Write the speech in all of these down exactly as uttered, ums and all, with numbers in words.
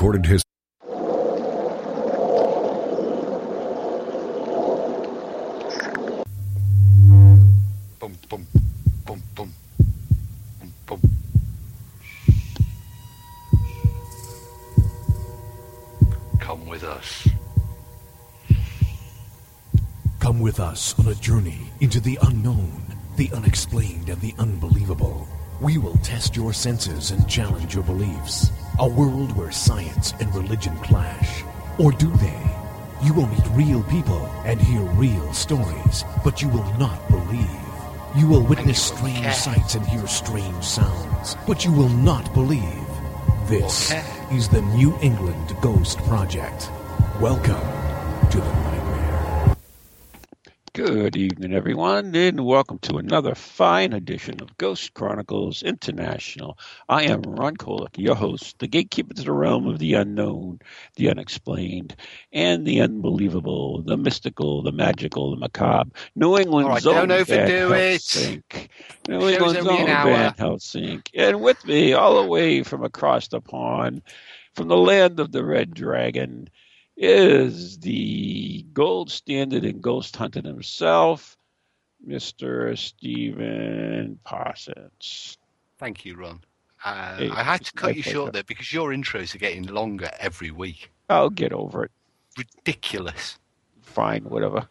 recorded his boom, boom, boom, boom, boom, boom. Come with us. Come with us on a journey into the unknown, the unexplained, and the unbelievable. We will test your senses and challenge your beliefs. A world where science and religion clash. Or do they? You will meet real people and hear real stories, but you will not believe. You will witness strange okay. sights and hear strange sounds, but you will not believe. This okay. is the New England Ghost Project. Welcome to the Good evening, everyone, and welcome to another fine edition of Ghost Chronicles International. I am Ron Kolek, your host, the gatekeeper to the realm of the unknown, the unexplained, and the unbelievable, the mystical, the magical, the macabre. New England's right, own overdo it. Helsinki. New it England's own Van Helsinki. And with me, all the way from across the pond, from the land of the Red Dragon, is the gold standard in ghost hunting himself, Mister Stephen Parsons. Thank you, Ron. Uh, hey, I had to cut you pleasure. short there because your intros are getting longer every week. I'll get over it. Ridiculous. Fine, whatever.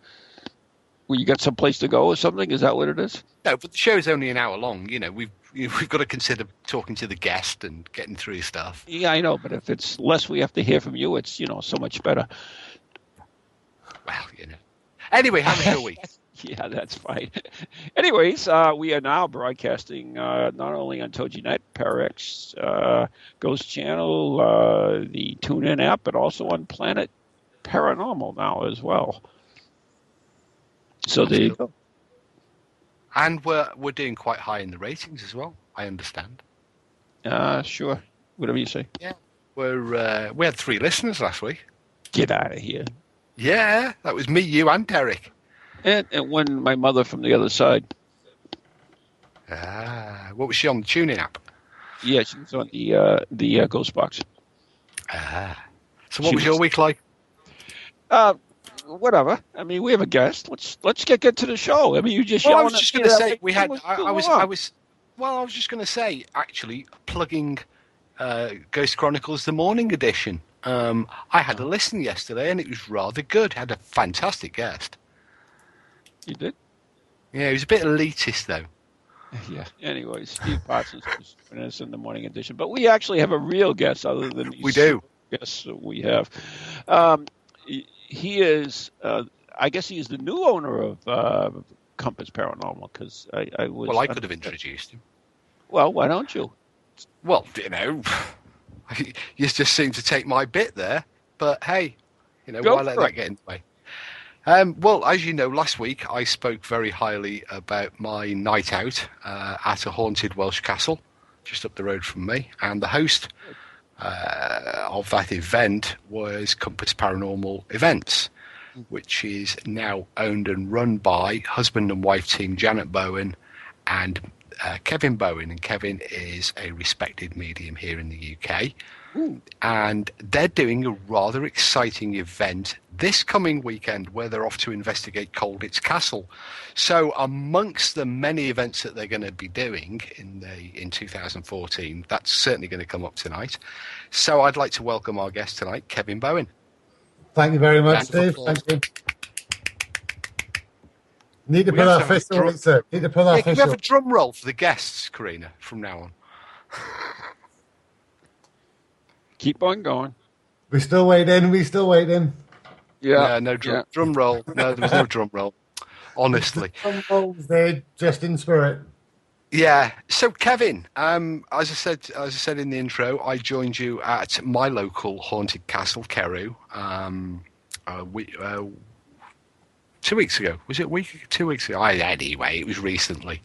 Well, you got someplace to go or something? Is that what it is? No, but the show is only an hour long. You know, we've We've got to consider talking to the guest and getting through stuff. Yeah, I know, but if it's less we have to hear from you, it's, you know, so much better. Well, you know. Anyway, how was your week? Yeah, that's fine. Anyways, uh, we are now broadcasting uh, not only on TojiNet, ParaX, uh, Ghost Channel, uh, the TuneIn app, but also on Planet Paranormal now as well. So there you go. And we're we're doing quite high in the ratings as well. I understand. Uh sure. Whatever you say. Yeah, we're uh, we had three listeners last week. Get out of here. Yeah, that was me, you, and Derek. And, and one, my mother from the other side. Ah, what was she on the TuneIn app? Yeah, she was on the uh, the uh, Ghost Box. Ah. So what was, was your week like? Uh. Whatever. I mean, we have a guest. Let's let's get get to the show. I mean, you just. Well, I was just going to say we had. I, I was. I was. Well, I was just going to say actually plugging uh, Ghost Chronicles: The Morning Edition. Um, I had a listen yesterday, and it was rather good. Had a fantastic guest. You did. Yeah, he was a bit elitist though. Yeah. Anyway, Steve Parsons was joining us in the Morning Edition, but we actually have a real guest other than these we do. Yes, we have. Um, y- He is, uh, I guess he is the new owner of uh, Compass Paranormal, because I, I was... Well, I could have introduced him. Well, why don't you? Well, you know, you just seem to take my bit there, but hey, you know, Go why let it. that get in the way? Um, well, as you know, last week I spoke very highly about my night out uh, at a haunted Welsh castle, just up the road from me, and the host... Uh, of that event was Compass Paranormal Events, which is now owned and run by husband and wife team Janet Bowen and uh, Kevin Bowen. And Kevin is a respected medium here in the U K. Ooh. And they're doing a rather exciting event this coming weekend where they're off to investigate Colditz Castle. So amongst the many events that they're going to be doing in the in two thousand fourteen, that's certainly going to come up tonight. So I'd like to welcome our guest tonight, Kevin Bowen. Thank you very much, Steve. Thank you. Need to put our fist on it, sir. Need to put our fist on it. Can we have a drum roll for the guests, Karina, from now on? Keep on going. We still waiting. We still waiting. Yeah, yeah no drum, yeah. drum roll. No, there was no drum roll. Honestly, drum rolls there just in spirit. Yeah. So, Kevin, um, as I said, as I said in the intro, I joined you at my local haunted castle, Carew, um, uh, we, uh, two weeks ago. Was it a week? Two weeks ago. I, anyway, it was recently.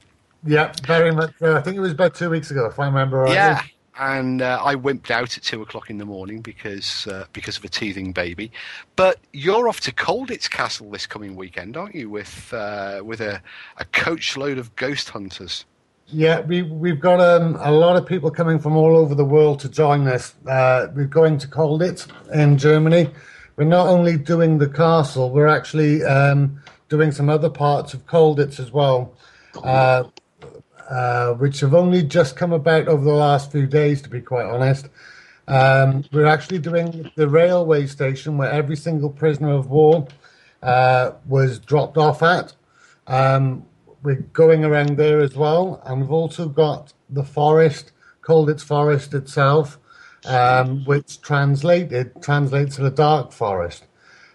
Yeah, very much. Uh, I think it was about two weeks ago, if I remember right. Yeah. And uh, I wimped out at two o'clock in the morning because uh, because of a teething baby. But you're off to Colditz Castle this coming weekend, aren't you? With uh, with a, a coach load of ghost hunters. Yeah, we, we've got um, a lot of people coming from all over the world to join us. Uh, we're going to Colditz in Germany. We're not only doing the castle, we're actually um, doing some other parts of Colditz as well, uh, uh, which have only just come about over the last few days, to be quite honest. Um, we're actually doing the railway station where every single prisoner of war uh, was dropped off at. Um, We're going around there as well, and we've also got the forest, Colditz Forest itself, um, which translated translates to the Dark Forest.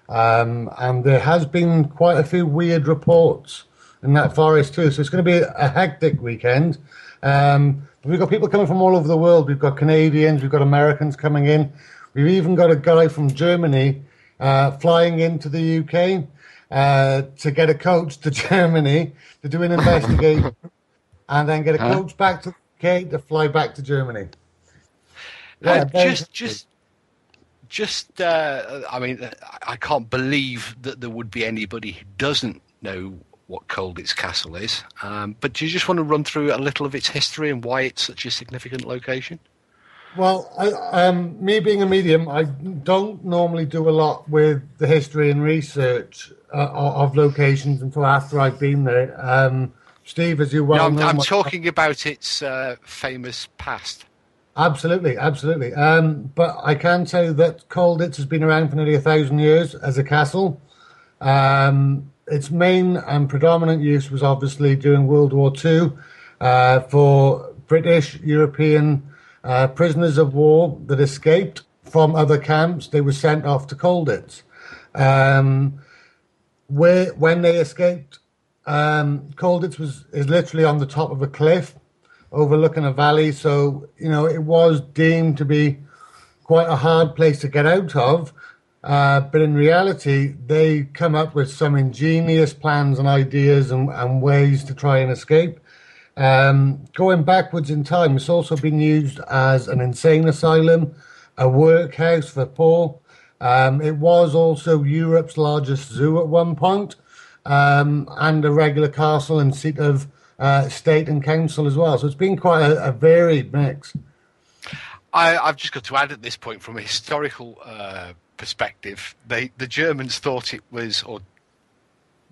Um, and there has been quite a few weird reports in that forest too, so it's going to be a hectic weekend. Um, we've got people coming from all over the world. We've got Canadians, we've got Americans coming in. We've even got a guy from Germany uh, flying into the U K. Uh, to get a coach to Germany to do an investigation and then get a coach back to the U K to fly back to Germany. Yeah, uh, just, just, just, uh, I mean, I can't believe that there would be anybody who doesn't know what Colditz Castle is. Um, but do you just want to run through a little of its history and why it's such a significant location? Well, I, um, me being a medium, I don't normally do a lot with the history and research uh, of locations until after I've been there. Um, Steve, as you well no, know... I'm, I'm talking about its uh, famous past. Absolutely, absolutely. Um, but I can tell you that Colditz has been around for nearly a thousand years as a castle. Um, its main and predominant use was obviously during World War Two uh, for British, European... Uh, prisoners of war that escaped from other camps. They were sent off to Colditz. Um, where, when they escaped, um, Colditz was is literally on the top of a cliff overlooking a valley. So, you know, it was deemed to be quite a hard place to get out of. Uh, but in reality, they come up with some ingenious plans and ideas and, and ways to try and escape. Um, going backwards in time, it's also been used as an insane asylum, a workhouse for poor. Um, it was also Europe's largest zoo at one point, um, and a regular castle and seat of uh, state and council as well. So it's been quite a, a varied mix. I, I've just got to add at this point, from a historical uh, perspective, they, the Germans thought it was, or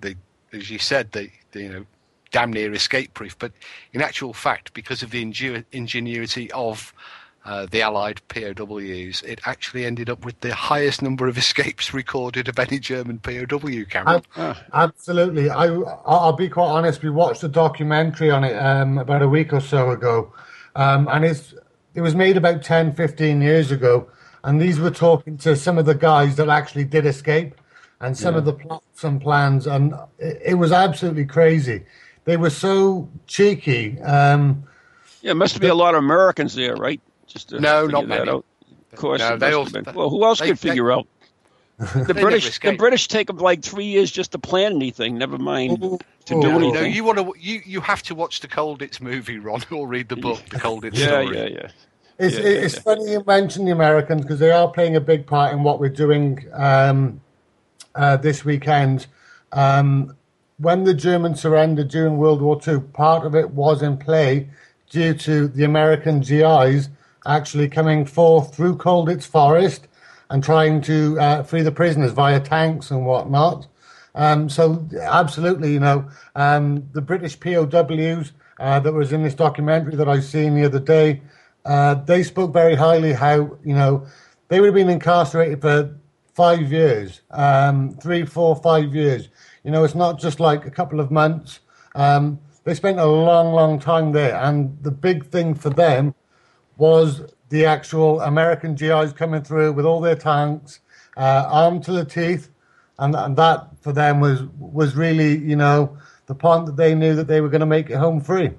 they, as you said, they, they you know, damn near escape-proof, but in actual fact, because of the ingenu- ingenuity of uh, the Allied P O Ws, it actually ended up with the highest number of escapes recorded of any German P O W camp. Absolutely. I, I'll be quite honest, we watched a documentary on it um, about a week or so ago, um, and it's, it was made about ten, fifteen years ago, and these were talking to some of the guys that actually did escape, and some yeah. of the plots and plans, and it, it was absolutely crazy. They were so cheeky. Um, yeah, must have been a lot of Americans there, right? Just to no, not many. Out. Of course, no, they all, been. Well, who else they, could figure they, out? The British. The British take them like three years just to plan anything. Never mind oh, to oh, do no, anything. No, you want to. You, you have to watch the Colditz movie, Ron, or read the book, The Colditz yeah, Story. Yeah, yeah, it's, yeah. It's yeah. funny you mention the Americans because they are playing a big part in what we're doing um, uh, this weekend. Um, When the Germans surrendered during World War Two, part of it was in play due to the American G Is actually coming forth through Colditz Forest and trying to uh, free the prisoners via tanks and whatnot. Um, so absolutely, you know, um, the British P O Ws uh, that was in this documentary that I've seen the other day, uh, they spoke very highly how, you know, they would have been incarcerated for five years, um, three, four, five years. You know, it's not just like a couple of months. Um, they spent a long, long time there. And the big thing for them was the actual American G Is coming through with all their tanks, uh, armed to the teeth. And, and that for them was, was really, you know, the point that they knew that they were going to make it home free.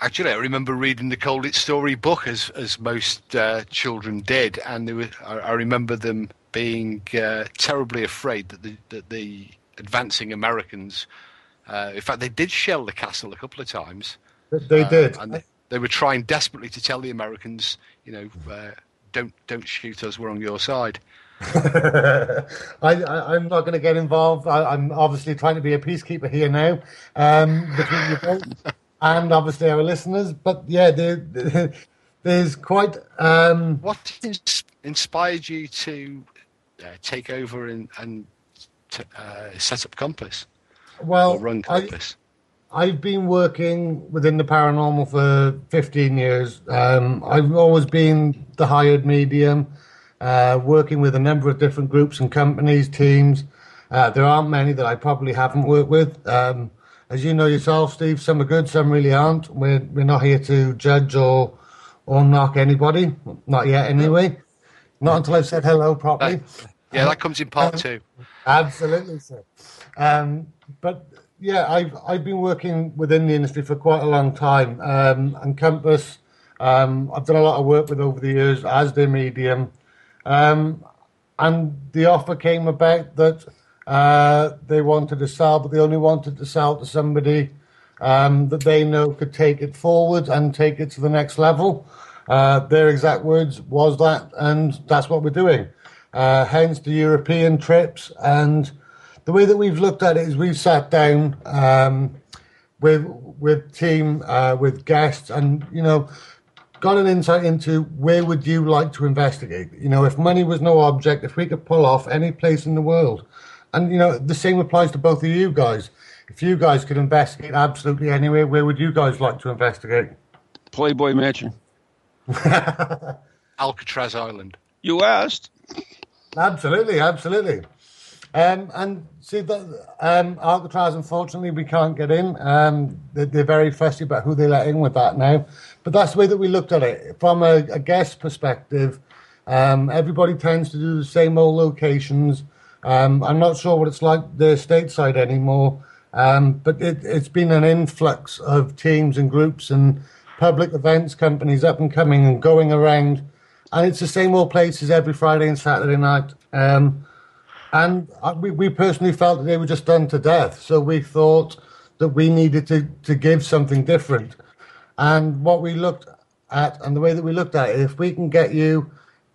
Actually, I remember reading the Colditz Story book, as, as most uh, children did. And there were, I, I remember them... being uh, terribly afraid that the, that the advancing Americans, uh, in fact, they did shell the castle a couple of times. They uh, did, and they, they were trying desperately to tell the Americans, you know, uh, don't don't shoot us, we're on your side. I, I, I'm not going to get involved. I, I'm obviously trying to be a peacekeeper here now. Um, between you both. and obviously our listeners. But yeah, they, they, there's quite... Um, what ins- inspired you to uh, take over and, and to, uh, set up Compass? Well, or run Compass? I, I've been working within the paranormal for fifteen years. Um, I've always been the hired medium, uh, working with a number of different groups and companies, teams. Uh, there aren't many that I probably haven't worked with. Um, as you know yourself, Steve, some are good, some really aren't. We're we're not here to judge or or knock anybody, not yet anyway. Not until I've said hello properly. Uh, yeah, that comes in part um, two. Absolutely, sir. Um, but yeah, I've I've been working within the industry for quite a long time. Um, and Compass, um, I've done a lot of work with over the years as their medium, um, and the offer came about that. Uh, they wanted to sell, but they only wanted to sell to somebody um, that they know could take it forward and take it to the next level. Uh, their exact words was that, and that's what we're doing. Uh, hence the European trips. And the way that we've looked at it is we've sat down um, with with team, uh, with guests, and, you know, got an insight into where would you like to investigate? You know, if money was no object, if we could pull off any place in the world. And, you know, the same applies to both of you guys. If you guys could investigate absolutely anywhere, where would you guys like to investigate? Playboy Mansion. Alcatraz Island. You asked. Absolutely, absolutely. Um, and see, the, um, Alcatraz, unfortunately, we can't get in. Um, they, they're very fussy about who they let in with that now. But that's the way that we looked at it. From a, a guest perspective, um, everybody tends to do the same old locations. Um, I'm not sure what it's like the stateside anymore, um, but it, it's been an influx of teams and groups and public events, companies up and coming and going around, and it's the same old places every Friday and Saturday night. Um, and I, we, we personally felt that they were just done to death, so we thought that we needed to, to give something different. And what we looked at, and the way that we looked at it, if we can get you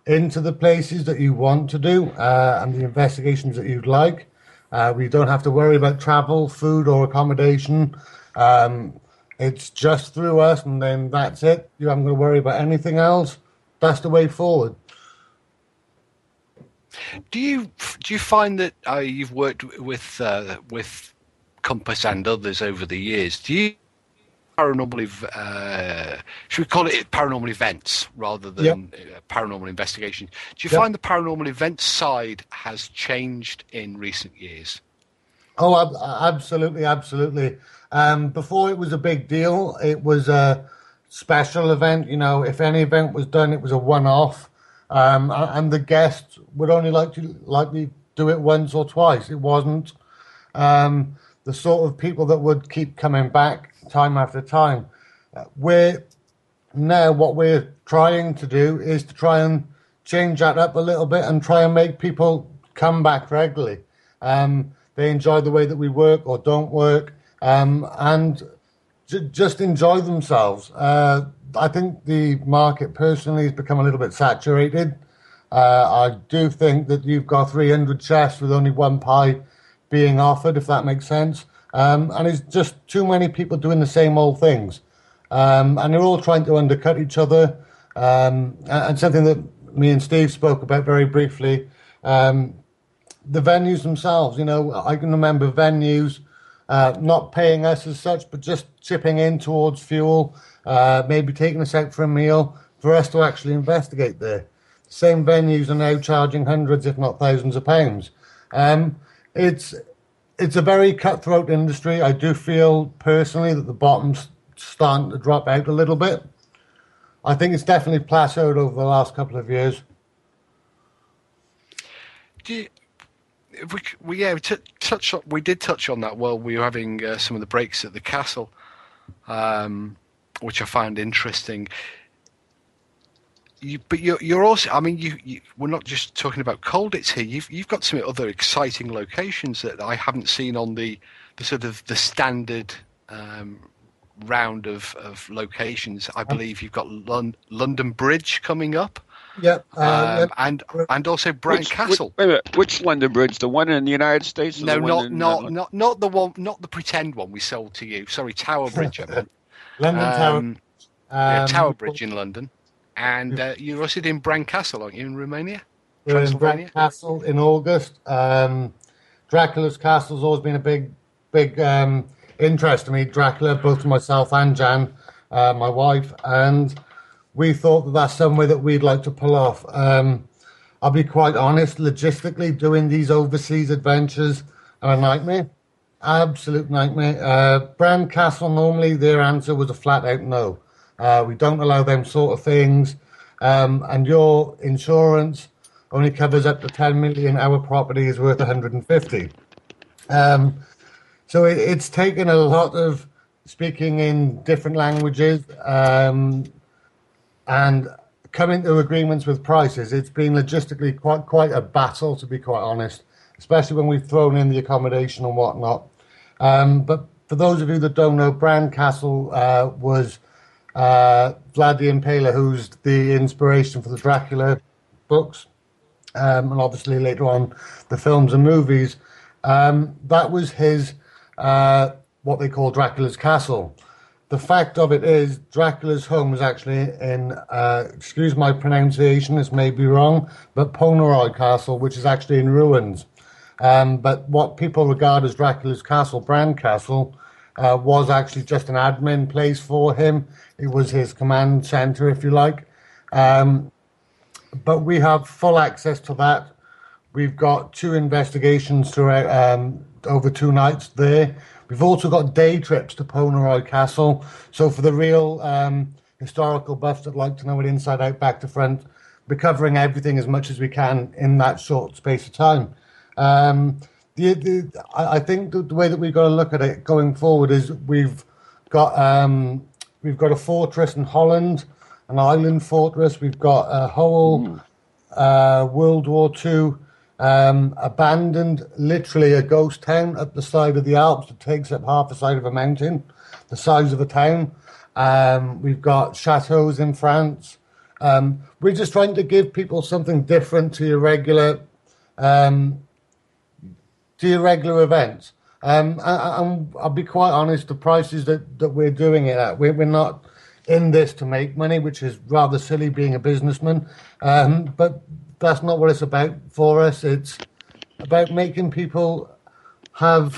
into the places that you want to do uh, and the investigations that you'd like. Uh, we don't have to worry about travel, food, or accommodation. Um, it's just through us, and then that's it. You haven't got to worry about anything else. That's the way forward. Do you do you find that uh, you've worked with uh, with Compass and others over the years? Do you Paranormal, uh, should we call it paranormal events rather than yep. paranormal investigations? Do you yep. find the paranormal events side has changed in recent years? Oh, absolutely, absolutely. Um, before it was a big deal. It was a special event. You know, if any event was done, it was a one-off, um, and the guests would only like to likely do it once or twice. It wasn't um, the sort of people that would keep coming back time after time. Uh, we're now what we're trying to do is to try and change that up a little bit and try and make people come back regularly. Um, they enjoy the way that we work or don't work, um, and j- just enjoy themselves. Uh, I think the market personally has become a little bit saturated. Uh, I do think that you've got three hundred chefs with only one pie being offered, if that makes sense. Um, and it's just too many people doing the same old things. Um, and they're all trying to undercut each other. Um, and something that me and Steve spoke about very briefly, um, the venues themselves. You know, I can remember venues uh, not paying us as such, but just chipping in towards fuel, uh, maybe taking us out for a meal for us to actually investigate there. The same venues are now charging hundreds, if not thousands of pounds. Um, it's... It's a very cutthroat industry. I do feel personally that the bottom's starting to drop out a little bit. I think it's definitely plateaued over the last couple of years. Do you, if we, we, yeah, we, t- touch on, we did touch on that while we were having uh, some of the breaks at the castle, um, which I find interesting. You, but you're, you're also, I mean, you, you, we're not just talking about Colditz here. You've you've got some other exciting locations that I haven't seen on the, the sort of the standard um, round of, of locations. I believe you've got Lon- London Bridge coming up. Yep. Uh, um, yep. And and also Bran which, Castle. Which, wait a minute, which London Bridge? The one in the United States? No, not not, not not the one, not the pretend one we sold to you. Sorry, Tower Bridge. I mean. London um, Tower, um, Tower Bridge in London, and uh, you're also in Bran Castle, aren't you, in Romania? We're in Bran Castle in August. Um, Dracula's castle's always been a big, big um, interest to me. Dracula, both to myself and Jan, uh, my wife, and we thought that that's somewhere that we'd like to pull off. Um, I'll be quite honest, logistically, doing these overseas adventures are a nightmare. Absolute nightmare. Uh, Bran Castle, normally their answer was a flat-out no. Uh, we don't allow them sort of things. Um, and your insurance only covers up to ten million. Our property is worth one hundred fifty. Um, so it, it's taken a lot of speaking in different languages um, and coming to agreements with prices. It's been logistically quite quite a battle, to be quite honest, especially when we've thrown in the accommodation and whatnot. Um, but for those of you that don't know, Bran Castle uh, was uh, Vlad the Impaler, who's the inspiration for the Dracula books, um, and obviously later on the films and movies. Um, that was his, uh, what they call Dracula's castle. The fact of it is, Dracula's home was actually in, uh, excuse my pronunciation, this may be wrong, but Poenari Castle, which is actually in ruins. Um, but what people regard as Dracula's castle, Bran Castle, uh, was actually just an admin place for him. It was his command center, if you like. Um, but we have full access to that. We've got two investigations throughout, um, over two nights there. We've also got day trips to Poenari Castle. So for the real um, historical buffs that like to know it inside out, back to front, we're covering everything as much as we can in that short space of time. Um, the, the, I think the, the way that we've got to look at it going forward is we've got um, we've got a fortress in Holland, an island fortress. We've got a whole uh, World War Two Um, abandoned, literally a ghost town up the side of the Alps that takes up half the side of a mountain, the size of a town. Um, we've got chateaus in France. Um, we're just trying to give people something different to your regular, um, to your regular events. Um, and I'll be quite honest, the prices that, that we're doing it at, we're, we're not in this to make money, which is rather silly being a businessman. Um, but that's not what it's about for us. It's about making people have,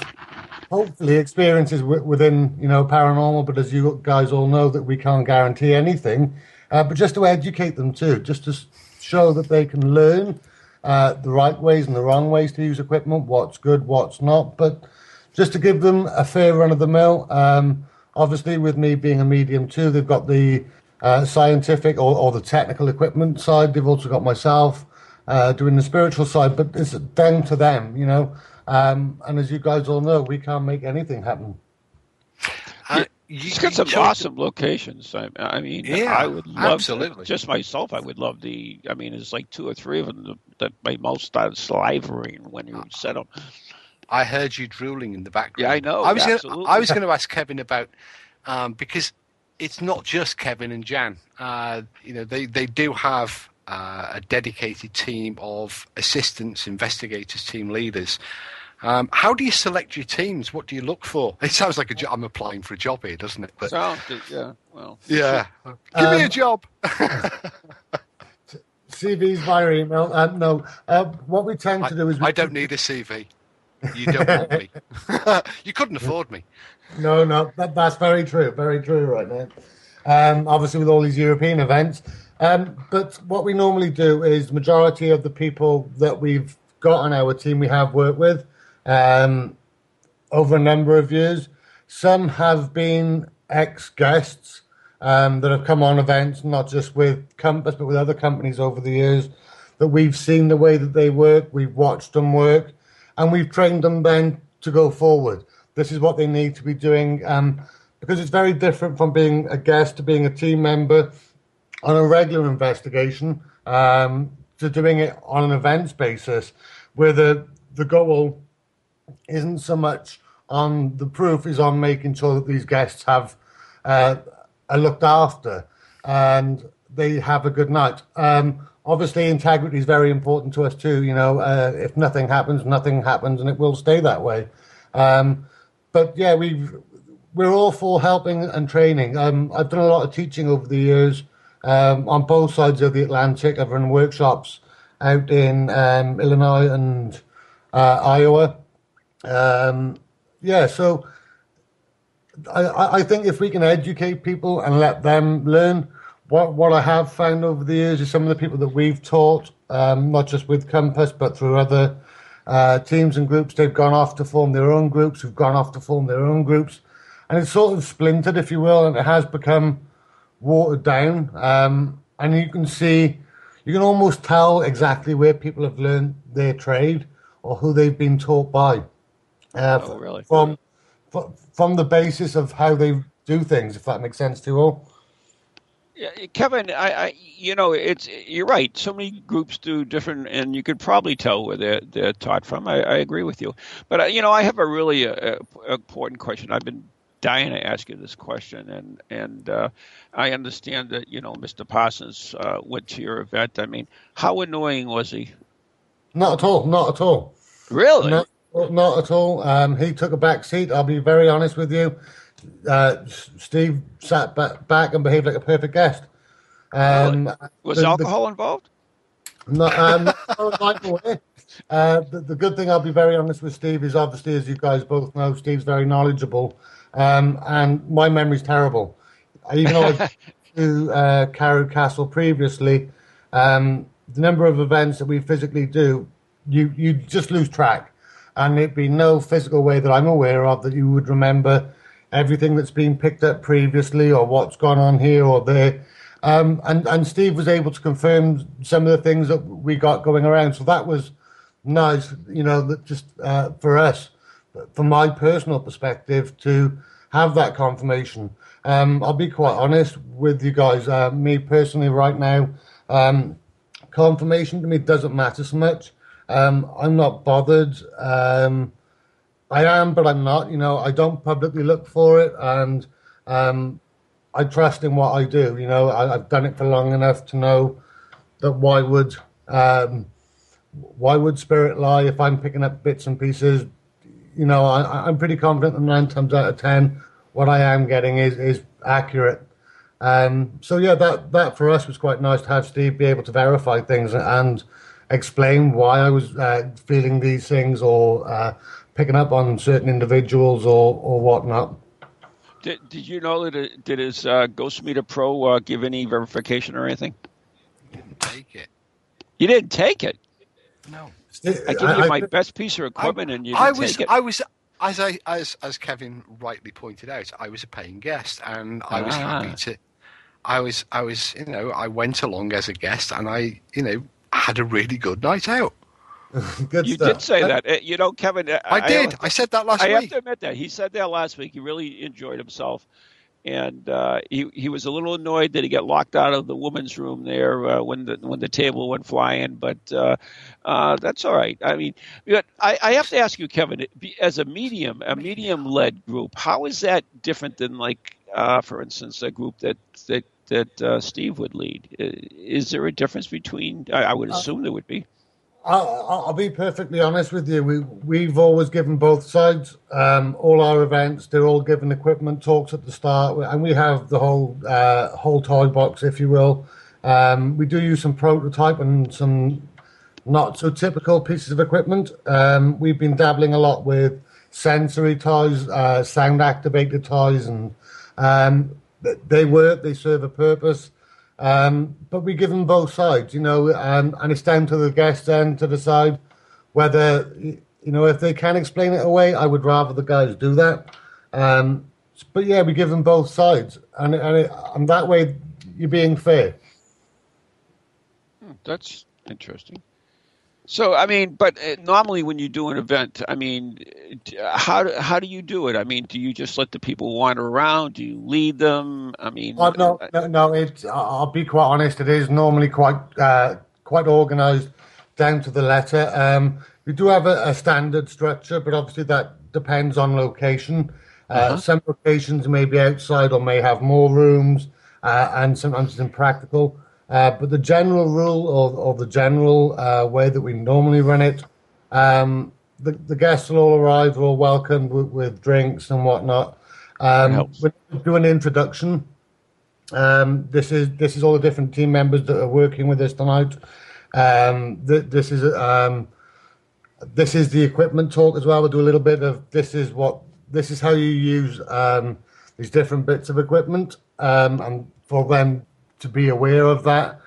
hopefully, experiences w- within, you know, paranormal, but as you guys all know, that we can't guarantee anything, uh, but just to educate them too, just to show that they can learn uh, the right ways and the wrong ways to use equipment, what's good, what's not, but just to give them a fair run of the mill. Um, obviously, with me being a medium too, they've got the uh, scientific or, or the technical equipment side. They've also got myself, Uh, doing the spiritual side, but it's down to them, you know. Um, and as you guys all know, we can't make anything happen. Uh, You've got some awesome to... locations. I, I mean, yeah, I would love, absolutely. Just myself, I would love the, I mean, it's like two or three of them that my mouth started slavering when you said them. I heard you drooling in the background. Yeah, I know. I was absolutely. Gonna, I was going to ask Kevin about, um, because it's not just Kevin and Jan. Uh, you know, they, they do have Uh, a dedicated team of assistants, investigators, team leaders. Um, how do you select your teams? What do you look for? It sounds like a jo- I'm applying for a job here, doesn't it? But, sounds good, yeah. Well, yeah. Sure. Give um, me a job. C Vs via email. Uh, no, uh, what we tend to I, do is... We I don't need a C V. You don't want me. You couldn't afford me. No, no, that, that's very true. Very true right now. Um, obviously, with all these European events... Um, but what we normally do is majority of the people that we've got on our team we have worked with um, over a number of years. Some have been ex-guests um, that have come on events, not just with Compass, but with other companies over the years, that we've seen the way that they work, we've watched them work, and we've trained them then to go forward. This is what they need to be doing, um, because it's very different from being a guest to being a team member on a regular investigation, um, to doing it on an events basis, where the, the goal isn't so much on the proof, is on making sure that these guests have uh, are looked after and they have a good night. Um, obviously, integrity is very important to us too. You know, uh, if nothing happens, nothing happens, and it will stay that way. Um, but yeah, we've we're all for helping and training. Um, I've done a lot of teaching over the years um, on both sides of the Atlantic. I've run workshops out in um, Illinois and uh, Iowa. Um, yeah, so I, I think if we can educate people and let them learn, what, what I have found over the years is some of the people that we've taught, um, not just with Compass, but through other uh, teams and groups, they've gone off to form their own groups, who've gone off to form their own groups. And it's sort of splintered, if you will, and it has become watered down. Um, and you can see, you can almost tell exactly where people have learned their trade or who they've been taught by. Uh, oh, really? From from the basis of how they do things, if that makes sense to you all. Yeah, Kevin, I, I, you know, it's you're right. So many groups do different, and you could probably tell where they're, they're taught from. I, I agree with you. But, you know, I have a really uh, important question. I've been dying to ask you this question, and, and uh, I understand that, you know, Mister Parsons uh, went to your event. I mean, how annoying was he? Not at all, not at all. Really? Not Not at all. Um, he took a back seat. I'll be very honest with you. Uh, Steve sat back, back and behaved like a perfect guest. Um, really? Was the, alcohol the, involved? No, um, not the, uh, the, the good thing, I'll be very honest with Steve, is obviously, as you guys both know, Steve's very knowledgeable. Um, and my memory's terrible. Even though I've been to uh, Carew Castle previously, um, the number of events that we physically do, you, you just lose track. And it'd be no physical way that I'm aware of that you would remember everything that's been picked up previously or what's gone on here or there. Um, and, and Steve was able to confirm some of the things that we got going around. So that was nice, you know, that just uh, for us, from my personal perspective, to have that confirmation. Um, I'll be quite honest with you guys. Uh, me personally right now, um, confirmation to me doesn't matter so much. Um, I'm not bothered. Um, I am, but I'm not. You know, I don't publicly look for it, and um, I trust in what I do. You know, I, I've done it for long enough to know that why would um, why would spirit lie if I'm picking up bits and pieces? You know, I, I'm pretty confident that nine times out of ten, what I am getting is is accurate. Um, so yeah, that that for us was quite nice to have Steve be able to verify things and explain why I was uh, feeling these things or uh, picking up on certain individuals or, or whatnot. Did, did you know that it, did his uh, Ghost Meter Pro uh, give any verification or anything? Didn't take it. You didn't take it? No. I gave you I, my I, best piece of equipment I, and you didn't I was, take it. I was, as, I, as, as Kevin rightly pointed out, I was a paying guest and I ah. was happy to, I was, I was, you know, I went along as a guest and I, you know, I had a really good night out. Good you stuff. Did say that. that. You know, Kevin. I, I did. I, I said that last I week. I have to admit that. He said that last week. He really enjoyed himself. And uh, he, he was a little annoyed that he got locked out of the women's room there uh, when, the, when the table went flying. But uh, uh, that's all right. I mean, I, I have to ask you, Kevin, as a medium, a medium-led group, how is that different than, like, uh, for instance, a group that, that – that uh, Steve would lead? Is there a difference between? I, I would assume uh, there would be. I'll, I'll be perfectly honest with you. We, we've always given both sides. Um, all our events, they're all given equipment talks at the start, and we have the whole uh, whole toy box, if you will. Um, we do use some prototype and some not so typical pieces of equipment. Um, we've been dabbling a lot with sensory toys, uh, sound activated toys, and um, they work, they serve a purpose, um, but we give them both sides, you know, and, and it's down to the guests then to decide whether, you know, if they can explain it away, I would rather the guys do that. Um, but, yeah, we give them both sides, and, and, it, and that way you're being fair. Hmm, that's interesting. So, I mean, but normally when you do an event, I mean, how do, how do you do it? I mean, do you just let the people wander around? Do you lead them? I mean, oh, no, no, no it's, I'll be quite honest. It is normally quite uh, quite organized down to the letter. Um, we do have a, a standard structure, but obviously that depends on location. Uh, uh-huh. Some locations may be outside or may have more rooms, uh, and sometimes it's impractical. Uh, but the general rule or, or the general uh, way that we normally run it, um, the, the guests will all arrive, are all welcomed with, with drinks and whatnot. Um, we're doing an introduction. Um, this is this is all the different team members that are working with us tonight. Um, th this is um, this is the equipment talk as well. We'll do a little bit of this is what this is how you use um, these different bits of equipment, um, and for them to be aware of that.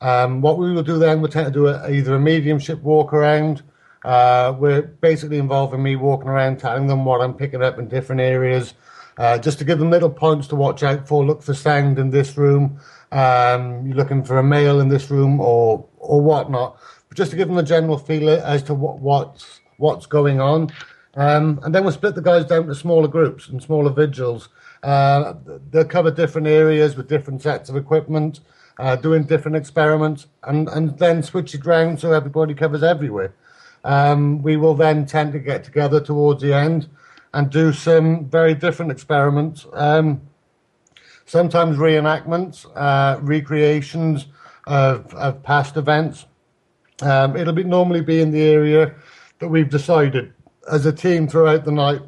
Um, what we will do then, we'll tend to do a, either a mediumship walk around. Uh, we're basically involving me walking around, telling them what I'm picking up in different areas, uh, just to give them little points to watch out for. Look for sound in this room. Um, you're looking for a male in this room, or or whatnot. But just to give them a general feel as to what what's what's going on. Um, and then we'll split the guys down into smaller groups and smaller vigils. Uh, they'll cover different areas with different sets of equipment. Uh, doing different experiments, and, and then switch it round so everybody covers everywhere. Um, we will then tend to get together towards the end and do some very different experiments, um, sometimes reenactments, uh, recreations of, of past events. Um, it'll be normally be in the area that we've decided as a team throughout the night,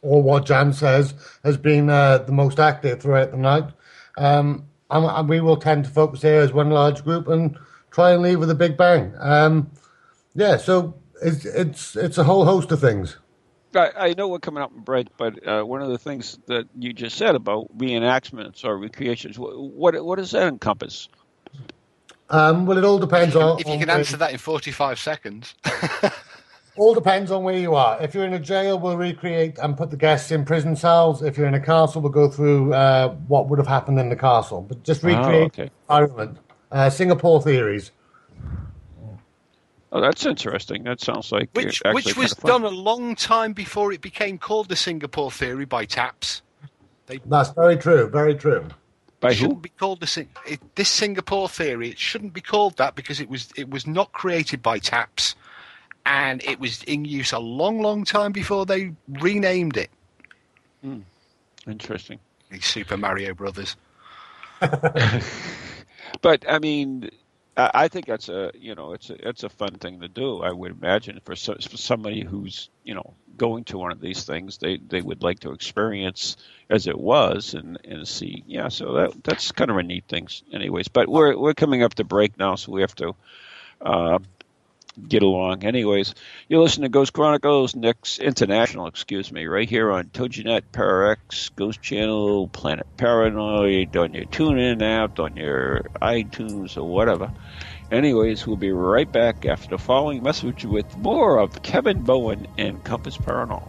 or what Jan says has been uh, the most active throughout the night. Um, And we will tend to focus here as one large group and try and leave with a big bang. Um, yeah, so it's it's it's a whole host of things. I, I know we're coming up in break, but uh, one of the things that you just said about reenactments or recreations, what what does that encompass? Um, well, it all depends on... If you can answer that in forty-five seconds. All depends on where you are. If you're in a jail, we'll recreate and put the guests in prison cells. If you're in a castle, we'll go through uh, what would have happened in the castle. But just recreate oh, okay. the environment. Uh, Singapore theories. Oh, that's interesting. That sounds like... Which, which was done a long time before it became called the Singapore theory by TAPS. They... That's very true, very true. By it shouldn't who? be called the, it, this Singapore theory. It shouldn't be called that because it was it was not created by TAPS. And it was in use a long, long time before they renamed it. Mm. Interesting. These Super Mario Brothers. But I mean, I think that's a you know it's a, it's a fun thing to do. I would imagine for, so, for somebody who's you know going to one of these things, they they would like to experience as it was and and see. Yeah, so that that's kind of a neat thing, anyways. But we're we're coming up to break now, so we have to. Uh, Get along. Anyways, you listen to Ghost Chronicles Next International, excuse me, right here on TojiNet, ParaX, Ghost Channel, Planet Paranoid, on your TuneIn app, on your iTunes, or whatever. Anyways, we'll be right back after the following message with more of Kevin Bowen and Compass Paranormal.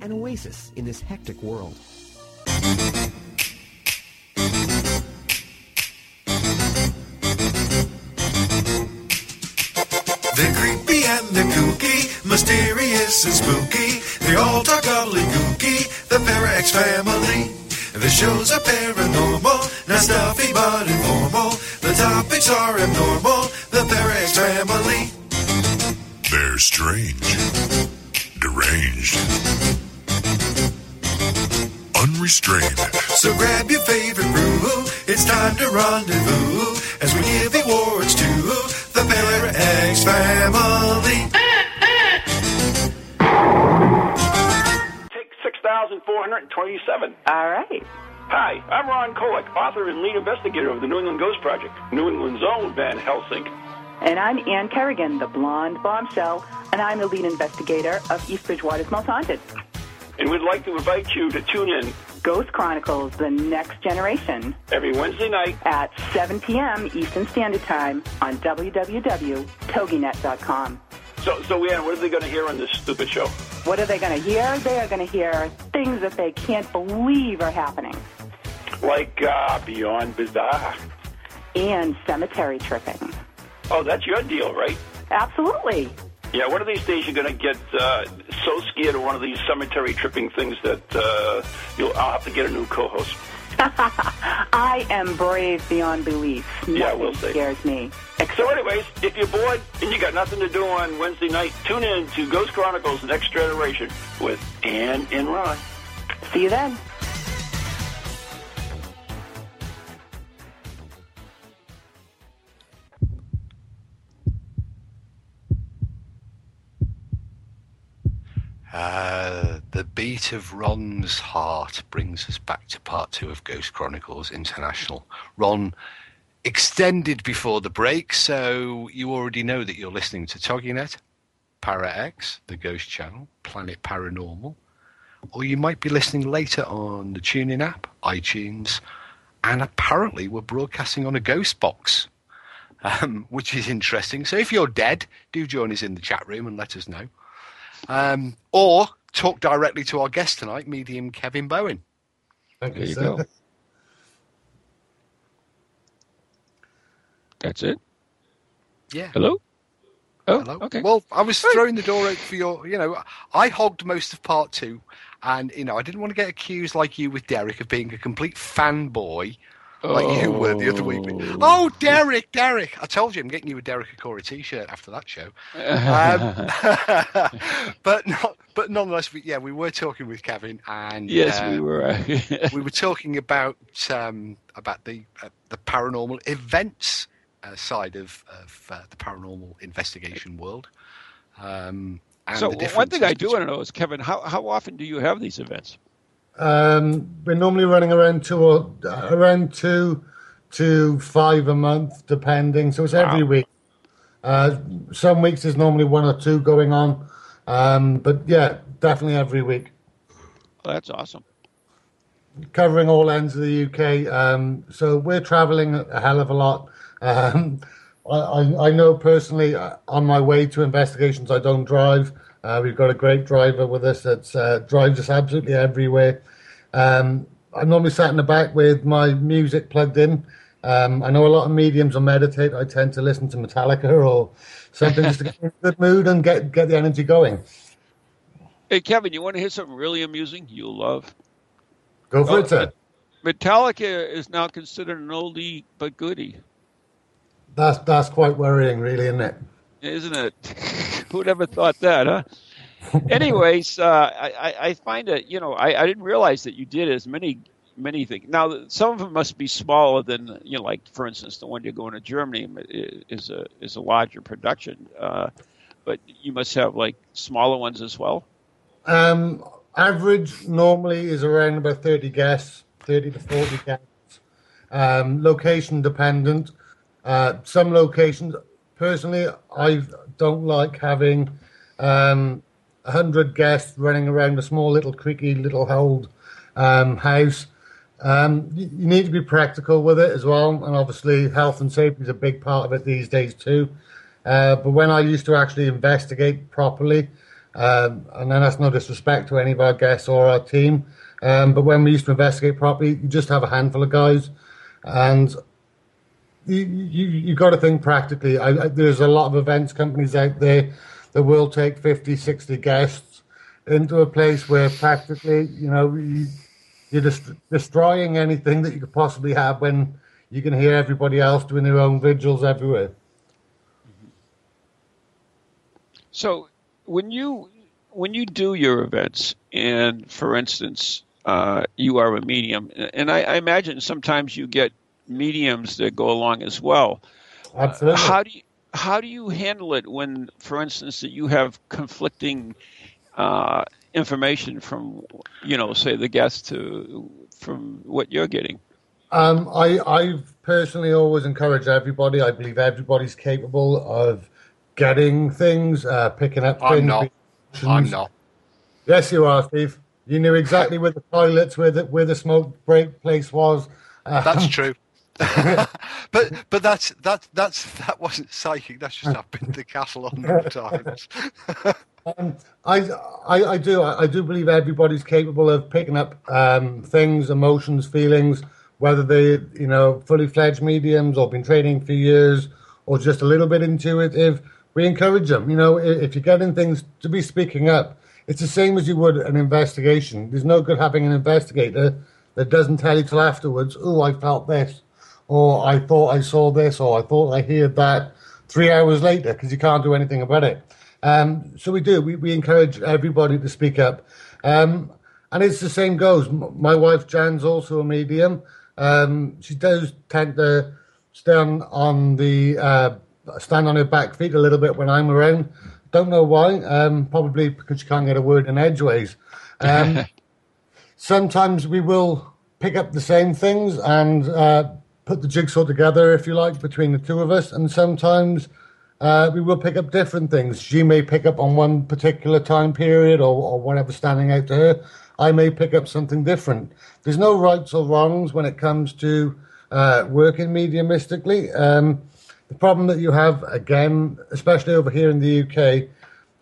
An oasis in this hectic world. They're creepy and they're kooky, mysterious and spooky. They all talk gobbledygooky, the ParaX family. The shows are paranormal Not stuffy but informal. The topics are abnormal. The ParaX family. They're strange, deranged, unrestrained. So grab your favorite brew. It's time to rendezvous as we give awards to the ParaX family. Take six thousand four hundred twenty-seven. All right. Hi, I'm Ron Kolek, author and lead investigator of the New England Ghost Project, New England's own Van Helsing. And I'm Ann Kerrigan, the blonde bombshell, and I'm the lead investigator of East Bridgewater's Most Haunted. And we'd like to invite you to tune in Ghost Chronicles: The Next Generation every Wednesday night at seven p.m. Eastern Standard Time on w w w dot toji net dot com. So, so Ann, what are they going to hear on this stupid show? What are they going to hear? They are going to hear things that they can't believe are happening. Like uh, Beyond Bizarre. And cemetery tripping. Oh, that's your deal, right? Absolutely. Yeah, one of these days you're going to get uh, so scared of one of these cemetery tripping things that uh, you'll, I'll have to get a new co-host. I am brave beyond belief. Nothing yeah, we'll see. Scares me. So anyways, if you're bored and you got nothing to do on Wednesday night, tune in to Ghost Chronicles: Next Generation with Ann and Ron. See you then. Uh, the beat of Ron's heart brings us back to part two of Ghost Chronicles International. Ron extended before the break, so you already know that you're listening to TojiNet, ParaX, the Ghost Channel, Planet Paranormal, or you might be listening later on the TuneIn app, iTunes, and apparently we're broadcasting on a ghost box, um, which is interesting. So if you're dead, do join us in the chat room and let us know. Um, or talk directly to our guest tonight, medium Kevin Bowen. Thank you, there you sir. Go. That's it? Yeah. Hello? Oh, hello. Okay. Well, I was throwing the door out for your, you know, I hogged most of part two, and, you know, I didn't want to get accused like you with Derek of being a complete fanboy like oh. you were the other week. Oh, Derek, Derek. I told you I'm getting you a Derek Acorah T-shirt after that show. Um, but not, but nonetheless, we, yeah, we were talking with Kevin. And yes, um, we were. We were talking about um, about the uh, the paranormal events uh, side of, of uh, the paranormal investigation world. Um, and so one thing I do want to know is, Kevin, how, how often do you have these events? Um, we're normally running around two or uh, around two to five a month, depending. So it's every wow. week. Uh, some weeks there's normally one or two going on, um, but yeah, definitely every week. Oh, that's awesome. Covering all ends of the U K, um, so we're travelling a hell of a lot. Um, I, I know personally, uh, on my way to investigations, I don't drive. Uh, we've got a great driver with us that uh, drives us absolutely everywhere. Um, I'm normally sat in the back with my music plugged in. Um, I know a lot of mediums will meditate. I tend to listen to Metallica or something just to get in a good mood and get, get the energy going. Hey, Kevin, you want to hear something really amusing you'll love? Go for oh, it, sir. Metallica is now considered an oldie but goodie. That's, that's quite worrying, really, isn't it? Isn't it? Who'd ever thought that, huh? Anyways, uh, I, I find that, you know, I, I didn't realize that you did as many many things. Now, some of them must be smaller than, you know, like, for instance, the one you're going to Germany is a, is a larger production. Uh, but you must have, like, smaller ones as well? Um, average normally is around about thirty guests, thirty to forty guests. Um, location dependent. Uh, some locations... Personally, I don't like having um, one hundred guests running around a small little creaky little old um, house. Um, you, you need to be practical with it as well. And obviously, health and safety is a big part of it these days too. Uh, but when I used to actually investigate properly, um, and then that's no disrespect to any of our guests or our team, um, but when we used to investigate properly, you just have a handful of guys. And... You you you got to think practically. I, I, there's a lot of events companies out there that will take fifty, sixty guests into a place where practically, you know, you, You're just destroying anything that you could possibly have when you can hear everybody else doing their own vigils everywhere. So when you when you do your events, and for instance, uh, you are a medium, and I, I imagine sometimes you get mediums that go along as well. Absolutely. Uh, how do you how do you handle it when, for instance, that you have conflicting uh, information from, you know, say the guest to from what you're getting? Um, I I've personally always encouraged everybody. I believe everybody's capable of getting things, uh, picking up things. I'm not. I'm not. Yes, you are, Steve. You knew exactly where the toilets, where the, where the smoke break place was. Uh, that's true. but but that's that that's that wasn't psychic. That's just I've been to the castle a hundred times. um, I, I I do I do believe everybody's capable of picking up um, things, emotions, feelings, whether they you know fully fledged mediums or been training for years or just a little bit intuitive. We encourage them. You know, if you're getting things, to be speaking up. It's the same as you would an investigation. There's no good having an investigator that doesn't tell you till afterwards, oh, I felt this, or I thought I saw this, or I thought I heard that three hours later, because you can't do anything about it. Um, so we do. We, we encourage everybody to speak up. Um, and it's the same goes. My wife, Jan's also a medium. Um, she does tend to stand on the... Uh, stand on her back feet a little bit when I'm around. Don't know why. Um, probably because you can't get a word in edgeways. Um, sometimes we will pick up the same things and uh, put the jigsaw together, if you like, between the two of us. And sometimes uh, we will pick up different things. She may pick up on one particular time period or, or whatever standing out to her. I may pick up something different. There's no rights or wrongs when it comes to uh, working mediumistically. Um, The problem that you have, again, especially over here in the U K,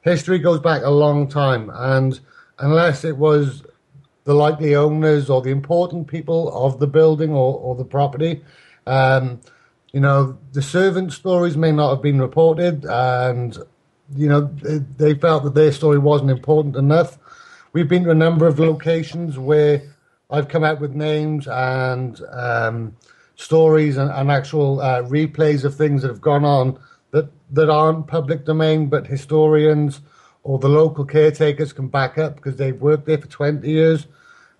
history goes back a long time. And unless it was the likely owners or the important people of the building or, or the property, um, you know, the servant stories may not have been reported. And, you know, they, they felt that their story wasn't important enough. We've been to a number of locations where I've come out with names and... Um, stories and, and actual uh, replays of things that have gone on that, that aren't public domain, but historians or the local caretakers can back up because they've worked there for twenty years.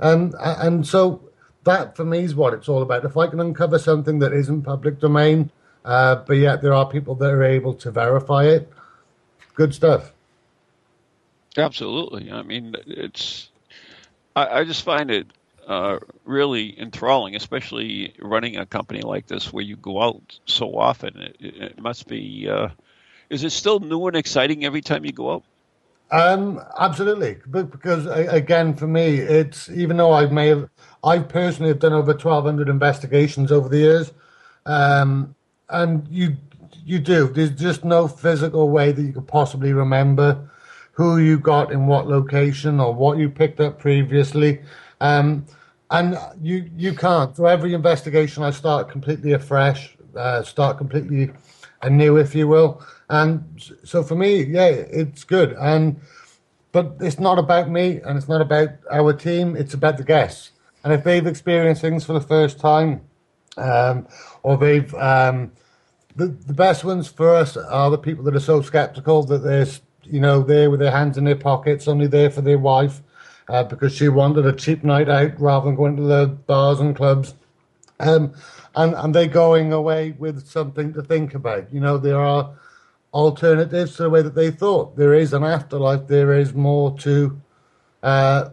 Um, and so that, for me, is what it's all about. If I can uncover something that isn't public domain, uh, but yet there are people that are able to verify it, good stuff. Absolutely. I mean, it's... I, I just find it Uh, really enthralling, especially running a company like this where you go out so often. It, it must be, uh, is it still new and exciting every time you go out? Um, absolutely. But because, again, for me, it's, even though I may have, I personally have done over twelve hundred investigations over the years, um, and you, you do. There's just no physical way that you could possibly remember who you got in what location or what you picked up previously. Um, and you you can't. So every investigation I start completely afresh, uh, start completely anew, if you will. And so for me, yeah, it's good. And but it's not about me, and it's not about our team. It's about the guests. And if they've experienced things for the first time, um, or they've um, the the best ones for us are the people that are so skeptical that they're you know there with their hands in their pockets, only there for their wife. Uh, because she wanted a cheap night out rather than going to the bars and clubs. Um, and, and they're going away with something to think about. You know, there are alternatives to the way that they thought. There is an afterlife. There is more to uh,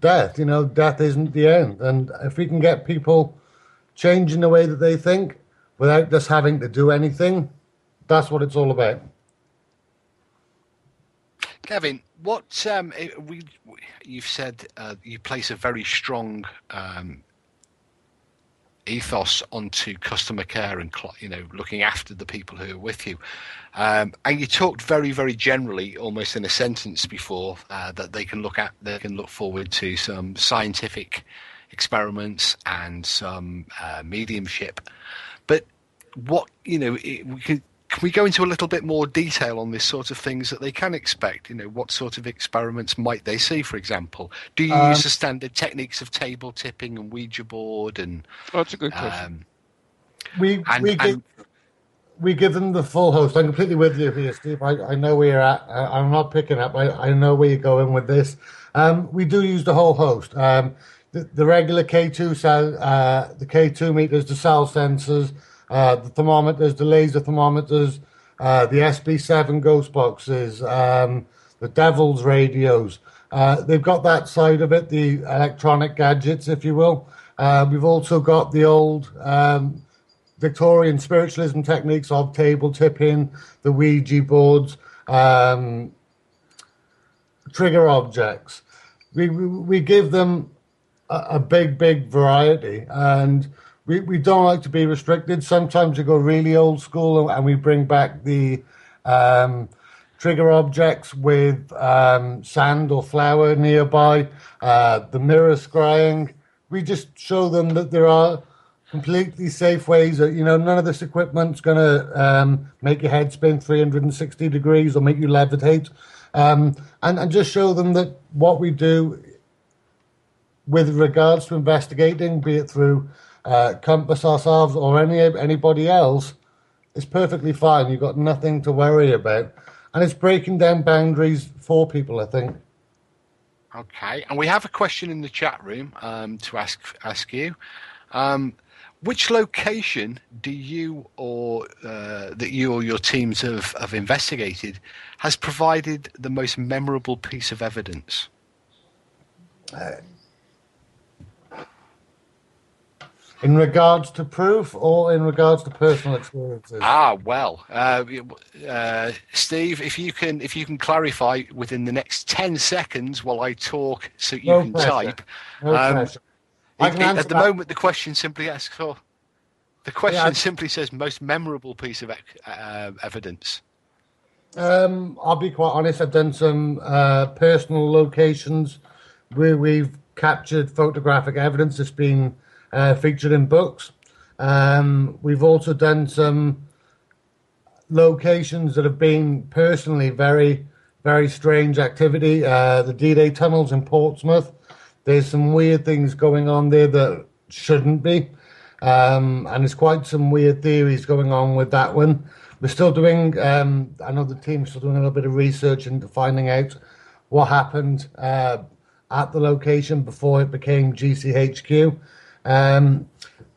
death. You know, death isn't the end. And if we can get people changing the way that they think without just having to do anything, that's what it's all about. Kevin, what um, we you've said uh, you place a very strong um, ethos onto customer care and you know looking after the people who are with you, um, and you talked very very generally, almost in a sentence before, uh, that they can look at they can look forward to some scientific experiments and some uh, mediumship, but what you know it, we could. Can we go into a little bit more detail on this sort of things that they can expect? You know, what sort of experiments might they see, for example? Do you um, use the standard techniques of table tipping and Ouija board? And, oh, that's a good question. Um, we, and, we, give, and, we give them the full host. I'm completely with you here, Steve. I, I know where you're at. I, I'm not picking up. I, I know where you're going with this. Um, we do use the whole host. Um, the, the regular K two cell, uh, the K two meters, the cell sensors, Uh, the thermometers, the laser thermometers, uh, the S B seven ghost boxes, um, the Devil's radios. Uh, they've got that side of it, the electronic gadgets, if you will. Uh, we've also got the old um, Victorian spiritualism techniques of table tipping, the Ouija boards, um, trigger objects. We, we, we give them a, a big, big variety, and We we don't like to be restricted. Sometimes we go really old school and we bring back the um, trigger objects with um, sand or flour nearby, uh, the mirror scrying. We just show them that there are completely safe ways. That, you know, none of this equipment's going to um, make your head spin three hundred sixty degrees or make you levitate. Um, and, and just show them that what we do with regards to investigating, be it through Uh, Compass ourselves or any anybody else, is perfectly fine. You've got nothing to worry about, and it's breaking down boundaries for people, I think. Okay, and we have a question in the chat room um, to ask ask you. Um, which location do you or uh, that you or your teams have have investigated has provided the most memorable piece of evidence? Uh, In regards to proof or in regards to personal experiences? Ah, well, uh, uh, Steve, if you can if you can clarify within the next ten seconds while I talk so you no can pressure. type. No um, pressure. I can it, answer at the that. moment, the question simply asks for, the question yeah, I, simply says most memorable piece of uh, evidence. Um, I'll be quite honest. I've done some uh, personal locations where we've captured photographic evidence that's been Uh, featured in books. Um, we've also done some locations that have been personally very, very strange activity. Uh, the D-Day tunnels in Portsmouth. There's some weird things going on there that shouldn't be. Um, and there's quite some weird theories going on with that one. We're still doing, um, I know the team's still doing a little bit of research into finding out what happened uh, at the location before it became G C H Q. Um,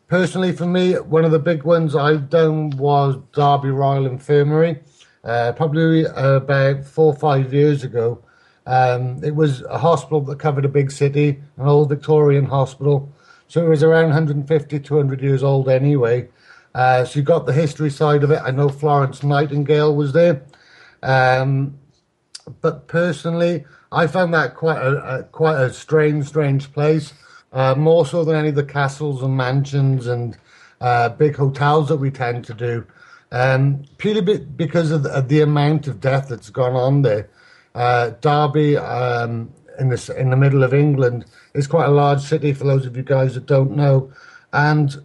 personally, for me, one of the big ones I've done was Derby Royal Infirmary, uh, probably about four or five years ago. Um, it was a hospital that covered a big city, an old Victorian hospital. So it was around one hundred fifty, two hundred years old anyway. Uh, so you got the history side of it. I know Florence Nightingale was there. Um, but personally, I found that quite a, a quite a strange, strange place. Uh, more so than any of the castles and mansions and uh, big hotels that we tend to do, um, purely be because of the, of the amount of death that's gone on there. Uh, Derby, um, in, this, in the middle of England, is quite a large city, for those of you guys that don't know. And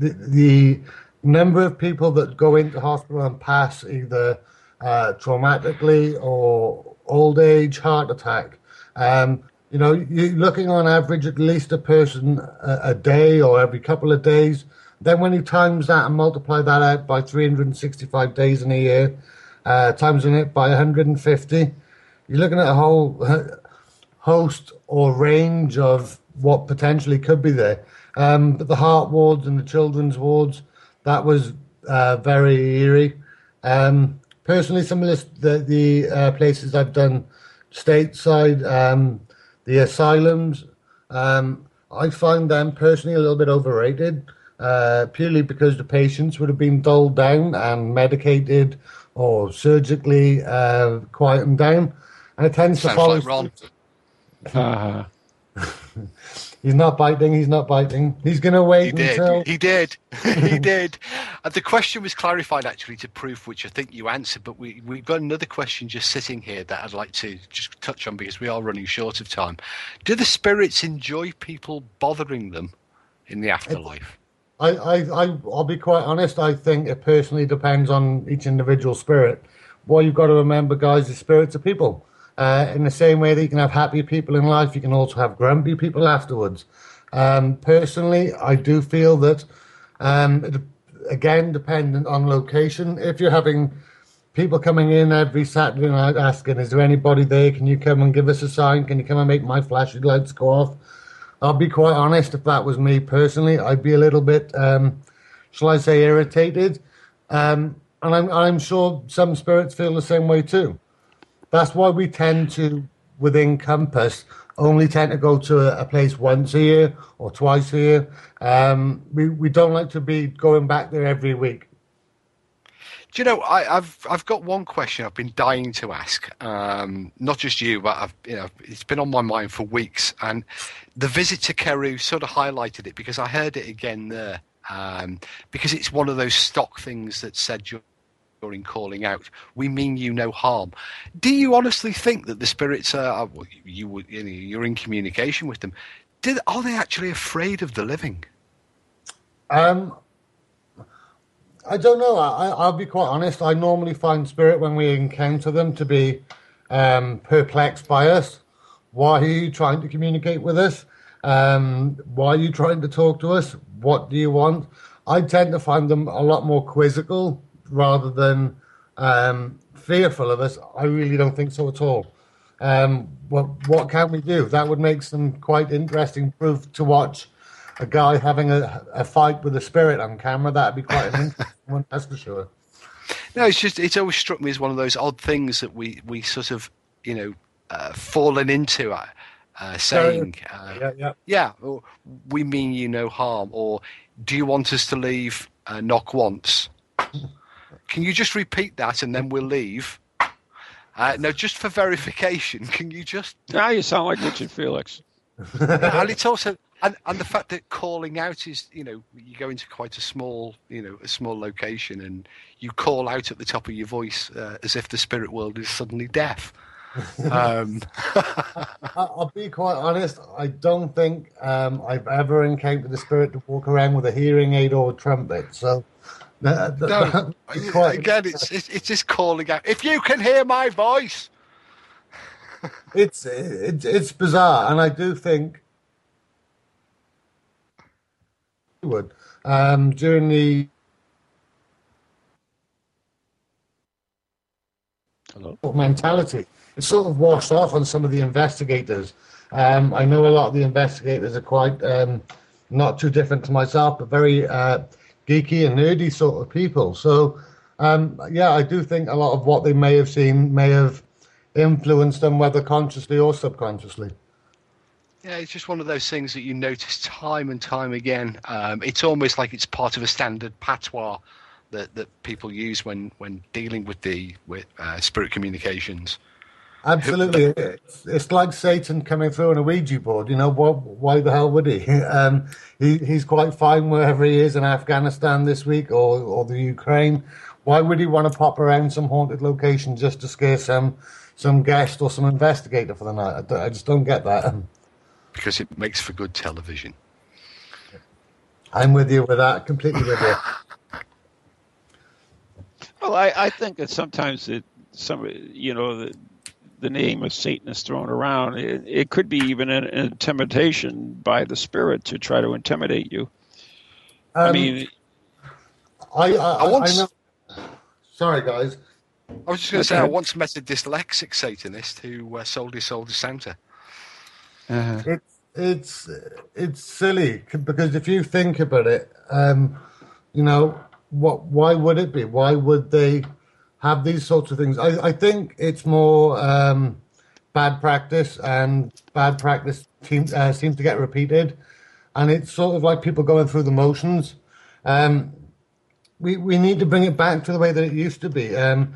the, the number of people that go into hospital and pass either uh, traumatically or old age, heart attack, um, you know, you're looking on average at least a person a, a day or every couple of days. Then when you times that and multiply that out by three hundred sixty-five days in a year, uh, times it by one hundred fifty, you're looking at a whole host or range of what potentially could be there. Um, but the heart wards and the children's wards, that was uh, very eerie. Um, personally, some of the, the uh, places I've done stateside, um, the asylums, um, I find them personally a little bit overrated, uh, purely because the patients would have been dulled down and medicated or surgically uh, quietened down. And it tends Sounds to follow... Like Ron. Uh -huh. He's not biting, he's not biting. He's going to wait he until... He did, he did, he did. And the question was clarified, actually, to proof, which I think you answered, but we, we've got another question just sitting here that I'd like to just touch on because we are running short of time. Do the spirits enjoy people bothering them in the afterlife? It, I, I, I, I'll be quite honest, I think it personally depends on each individual spirit. What you've got to remember, guys, is spirits are people. Uh, in the same way that you can have happy people in life, you can also have grumpy people afterwards. Um, personally, I do feel that, um, again, dependent on location, if you're having people coming in every Saturday night asking, is there anybody there? Can you come and give us a sign? Can you come and make my flashing lights go off? I'll be quite honest, if that was me personally, I'd be a little bit, um, shall I say, irritated. Um, and I'm, I'm sure some spirits feel the same way too. That's why we tend to, within Compass, only tend to go to a, a place once a year or twice a year. Um, we, we don't like to be going back there every week. Do you know, I, I've I've got one question I've been dying to ask, um, not just you, but I've, you know, it's been on my mind for weeks. And the visit to Carew sort of highlighted it because I heard it again there, um, because it's one of those stock things that said during calling out, we mean you no harm. Do you honestly think that the spirits are, you, you know, you're in communication with them? Did, are they actually afraid of the living? Um. I don't know. I, I'll be quite honest. I normally find spirit, when we encounter them, to be um, perplexed by us. Why are you trying to communicate with us? Um, why are you trying to talk to us? What do you want? I tend to find them a lot more quizzical rather than um, fearful of us. I really don't think so at all. Um, what, what can we do? That would make some quite interesting proof to watch. A guy having a, a fight with a spirit on camera, that'd be quite an interesting one, that's for sure. No, it's just, it's always struck me as one of those odd things that we, we sort of, you know, uh, fallen into uh, uh, saying, uh, yeah, yeah. yeah, or, we mean you no harm, or do you want us to leave, uh, knock once? Can you just repeat that and then we'll leave? Uh, no, just for verification, can you just... Now you sound like Richard Felix. And it's also... And, and the fact that calling out is, you know, you go into quite a small, you know, a small location and you call out at the top of your voice uh, as if the spirit world is suddenly deaf. Um. I'll be quite honest. I don't think um, I've ever encountered a spirit to walk around with a hearing aid or a trumpet. So, uh, no, quite... again, it's, it's, it's just calling out. If you can hear my voice. it's, it's, it's bizarre. And I do think. Um, during the Hello. mentality, it's sort of washed off on some of the investigators. Um, I know a lot of the investigators are quite um, not too different to myself, but very uh, geeky and nerdy sort of people. So, um, yeah, I do think a lot of what they may have seen may have influenced them, whether consciously or subconsciously. Yeah, it's just one of those things that you notice time and time again. Um, it's almost like it's part of a standard patois that, that people use when, when dealing with the with uh, spirit communications. Absolutely. It's, it's like Satan coming through on a Ouija board. You know, what, why the hell would he? Um, he? He's quite fine wherever he is in Afghanistan this week or, or the Ukraine. Why would he want to pop around some haunted location just to scare some, some guest or some investigator for the night? I, I just don't get that. Because it makes for good television. I'm with you with that, completely with you. Well, I, I think that sometimes it, some, you know, the, the name of Satan is thrown around. It, it could be even an intimidation by the spirit to try to intimidate you. Um, I mean, I, I, I, I once. I know. Sorry, guys. I was just going to say, I once met a dyslexic Satanist who uh, sold his soul to Santa. Uh-huh. It's it's it's silly because if you think about it, um, you know what? Why would it be? Why would they have these sorts of things? I, I think it's more um, bad practice, and bad practice seems uh, seems to get repeated, and it's sort of like people going through the motions. Um, we we need to bring it back to the way that it used to be, um,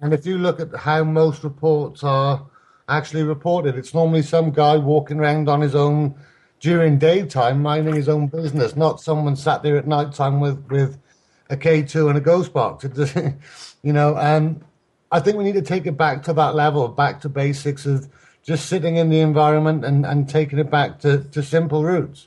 and if you look at how most reports are. Actually reported. It's normally some guy walking around on his own during daytime, minding his own business, not someone sat there at night time with, with a K two and a ghost box. It just, you know, and I think we need to take it back to that level, back to basics of just sitting in the environment and, and taking it back to, to simple roots.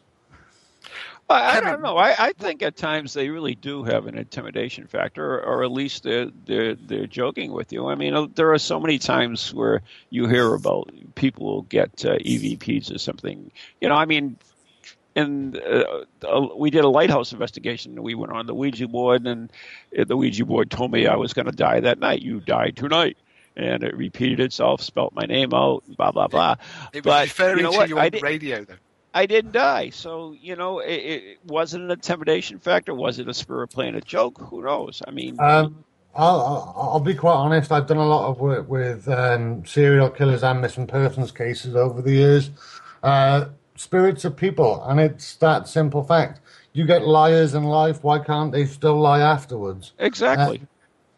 I, I don't know. I, I think at times they really do have an intimidation factor, or, or at least they're, they're, they're joking with you. I mean, there are so many times where you hear about people will get uh, E V Ps or something. You know, I mean, and uh, we did a lighthouse investigation, and we went on the Ouija board, and the Ouija board told me I was going to die that night. You died tonight. And it repeated itself, spelt my name out, blah, blah, blah. It was referring to you on the radio, though. I didn't die. So, you know, it, it wasn't an intimidation factor. Was it a spirit playing a joke? Who knows? I mean, um, I'll, I'll, I'll be quite honest. I've done a lot of work with um, serial killers and missing persons cases over the years. Uh, spirits are people, and it's that simple fact. You get liars in life. Why can't they still lie afterwards? Exactly. Uh,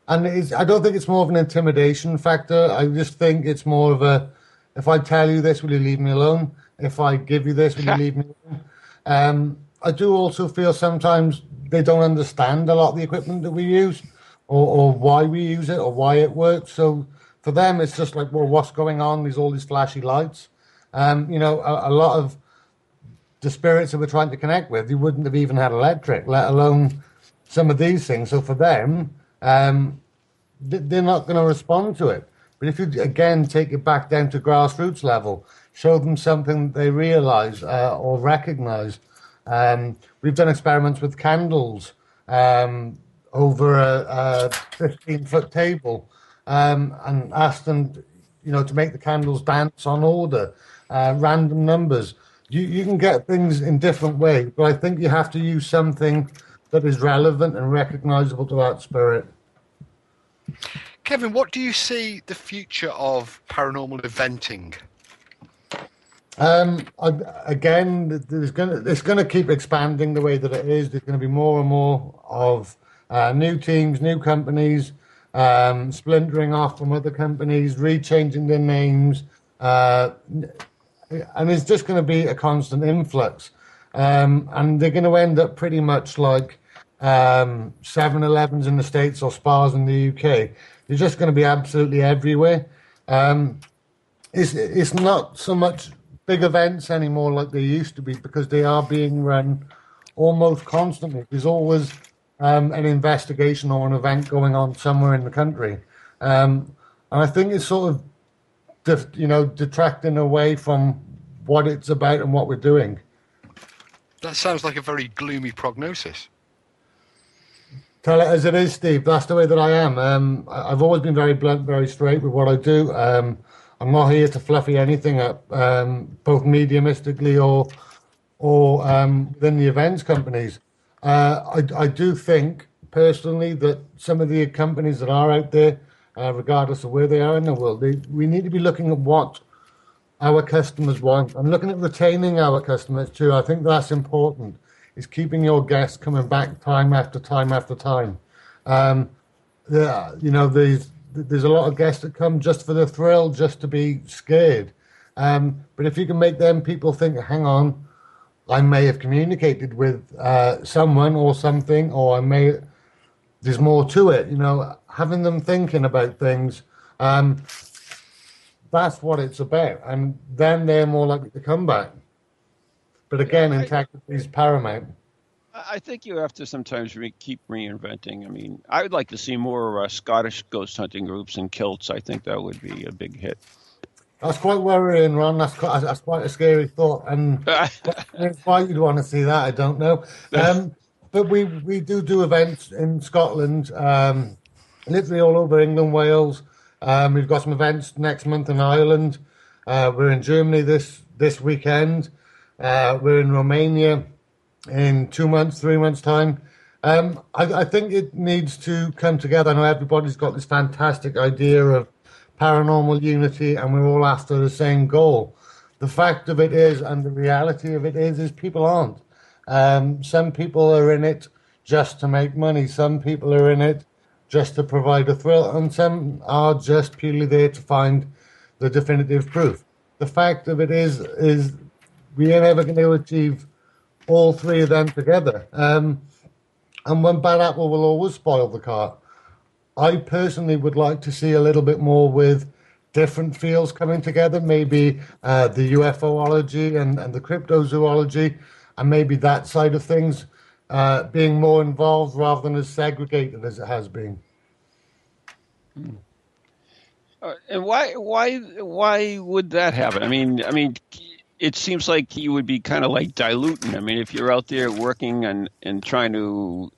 And it's, I don't think it's more of an intimidation factor. I just think it's more of a, if I tell you this, will you leave me alone? If I give you this, will you leave me alone? Um, I do also feel sometimes they don't understand a lot of the equipment that we use, or, or why we use it, or why it works. So for them, it's just like, well, what's going on? There's all these flashy lights. Um, you know, a, a lot of the spirits that we're trying to connect with, they wouldn't have even had electric, let alone some of these things. So for them... Um, they're not going to respond to it. But if you, again, take it back down to grassroots level, show them something they realize uh, or recognize. Um, we've done experiments with candles um, over a fifteen-foot table um, and asked them, you know, to make the candles dance on order, uh, random numbers. You, you can get things in different ways, but I think you have to use something that is relevant and recognizable to that spirit. Kevin, what do you see the future of paranormal eventing? Um, I, again, there's gonna, it's going to keep expanding the way that it is. There's going to be more and more of uh, new teams, new companies, um, splintering off from other companies, rechanging their names. Uh, and it's just going to be a constant influx. Um, and they're going to end up pretty much like um, seven elevens in the States or spas in the U K. They're just going to be absolutely everywhere. Um, it's, it's not so much big events anymore like they used to be, because they are being run almost constantly. There's always um, an investigation or an event going on somewhere in the country. Um, and I think it's sort of, def- you know, detracting away from what it's about and what we're doing. That sounds like a very gloomy prognosis. Tell it as it is, Steve. That's the way that I am. Um, I've always been very blunt, very straight with what I do. Um, I'm not here to fluffy anything up, um, both mediumistically or or um, within the events companies. Uh, I, I do think, personally, that some of the companies that are out there, uh, regardless of where they are in the world, they, we need to be looking at what our customers want. I'm looking at retaining our customers too. I think that's important. It's keeping your guests coming back time after time after time. Um, the, you know, there's there's a lot of guests that come just for the thrill, just to be scared. Um, but if you can make them people think, hang on, I may have communicated with uh, someone or something, or I may there's more to it. You know, having them thinking about things. Um, That's what it's about, and then they're more likely to come back. But again, yeah, integrity is paramount. I think you have to sometimes re- keep reinventing. I mean, I would like to see more uh, Scottish ghost hunting groups in kilts. I think that would be a big hit. That's quite worrying, Ron. That's quite, that's quite a scary thought, and why you'd want to see that, I don't know. Um, but we, we do do events in Scotland, um, literally all over England, Wales. Um, we've got some events next month in Ireland. Uh, we're in Germany this, this weekend. Uh, we're in Romania in two months, three months' time. Um, I, I think it needs to come together. I know everybody's got this fantastic idea of paranormal unity, and we're all after the same goal. The fact of it is, and the reality of it is, is people aren't. Um, some people are in it just to make money. Some people are in it just to provide a thrill, and some are just purely there to find the definitive proof. The fact of it is, is we are never going to achieve all three of them together. Um, and one bad apple will always spoil the cart. I personally would like to see a little bit more with different fields coming together, maybe uh, the U F O ology and, and the cryptozoology. and maybe that side of things uh, being more involved rather than as segregated as it has been. Hmm. Uh, and why why why would that happen? I mean, I mean, it seems like you would be kind of like diluting. I mean, if you're out there working and and trying to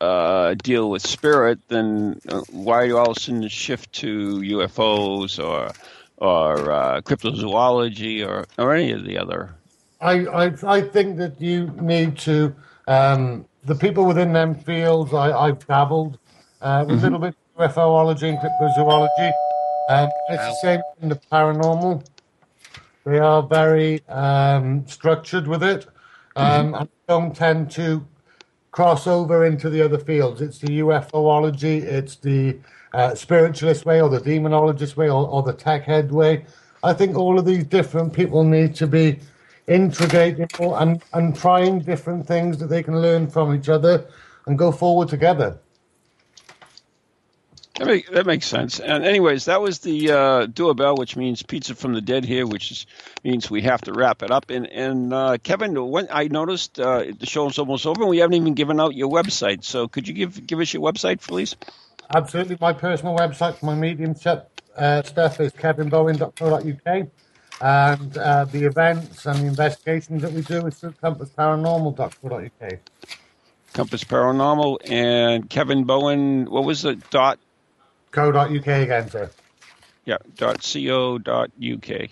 uh, deal with spirit, then why do all of a sudden shift to U F Os or or uh, cryptozoology or or any of the other? I I, I think that you need to um, the people within them fields. I, I've dabbled uh, with mm-hmm. a little bit of U F O'ology and cryptozoology. Um, it's the same in the paranormal. They are very um, structured with it, um, mm-hmm. and don't tend to cross over into the other fields. It's the U F O'ology, it's the uh, spiritualist way, or the demonologist way, or, or the tech head way. I think all of these different people need to be integrating and, and trying different things that they can learn from each other and go forward together. That, make, that makes sense. And anyways, that was the uh, do a bell, which means pizza from the dead here, which is, means we have to wrap it up. And, and uh, Kevin, when I noticed uh, the show is almost over, and we haven't even given out your website. So could you give give us your website, please? Absolutely. My personal website for my mediumship uh, stuff is kevin bowen dot co dot u k. And uh, the events and the investigations that we do is through compass paranormal dot co dot u k. Compass Paranormal and Kevin Bowen, what was the dot? co dot u k again, sir. Yeah, dot co dot u k.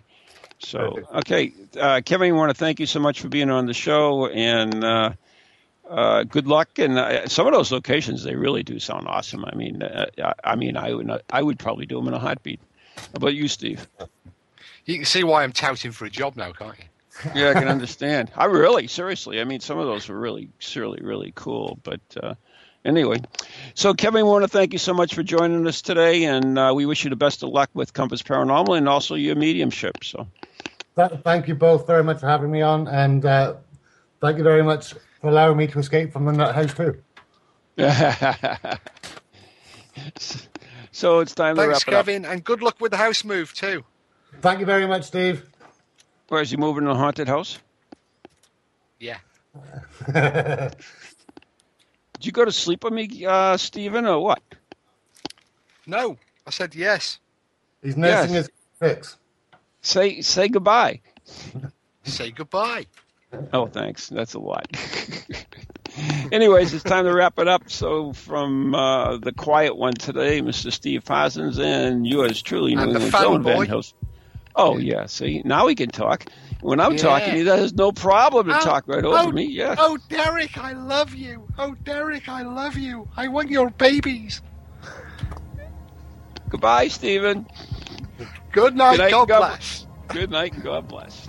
So, okay, uh, Kevin, I want to thank you so much for being on the show, and uh, uh, good luck. And uh, some of those locations, they really do sound awesome. I mean, uh, I mean, I would not, I would probably do them in a heartbeat. How about you, Steve? You can see why I'm touting for a job now, can't you? Yeah, I can understand. I really, seriously, I mean, some of those were really, really, really cool, but... Uh, Anyway, so Kevin, we want to thank you so much for joining us today, and uh, we wish you the best of luck with Compass Paranormal and also your mediumship. So, thank you both very much for having me on, and uh, thank you very much for allowing me to escape from the nut house too. So it's time Thanks, to wrap it Kevin, up. Thanks, Kevin, and good luck with the house move too. Thank you very much, Steve. Where is he moving to a haunted house? Yeah. Did you go to sleep with me, uh, Stephen, or what? No, I said yes. He's nursing yes. his fix. Say say goodbye. Say goodbye. Oh, thanks. That's a lot. Anyways, it's time to wrap it up. So from uh, the quiet one today, Mister Steve Parsons, and yours truly. And the fanboy. Oh, yeah. See, now we can talk. When I'm yeah. talking, he has no problem to oh, talk right over oh, me. Yeah. Oh, Derek, I love you. Oh, Derek, I love you. I want your babies. Goodbye, Stephen. Good night. Good night God, God bless. bless. Good night. God bless.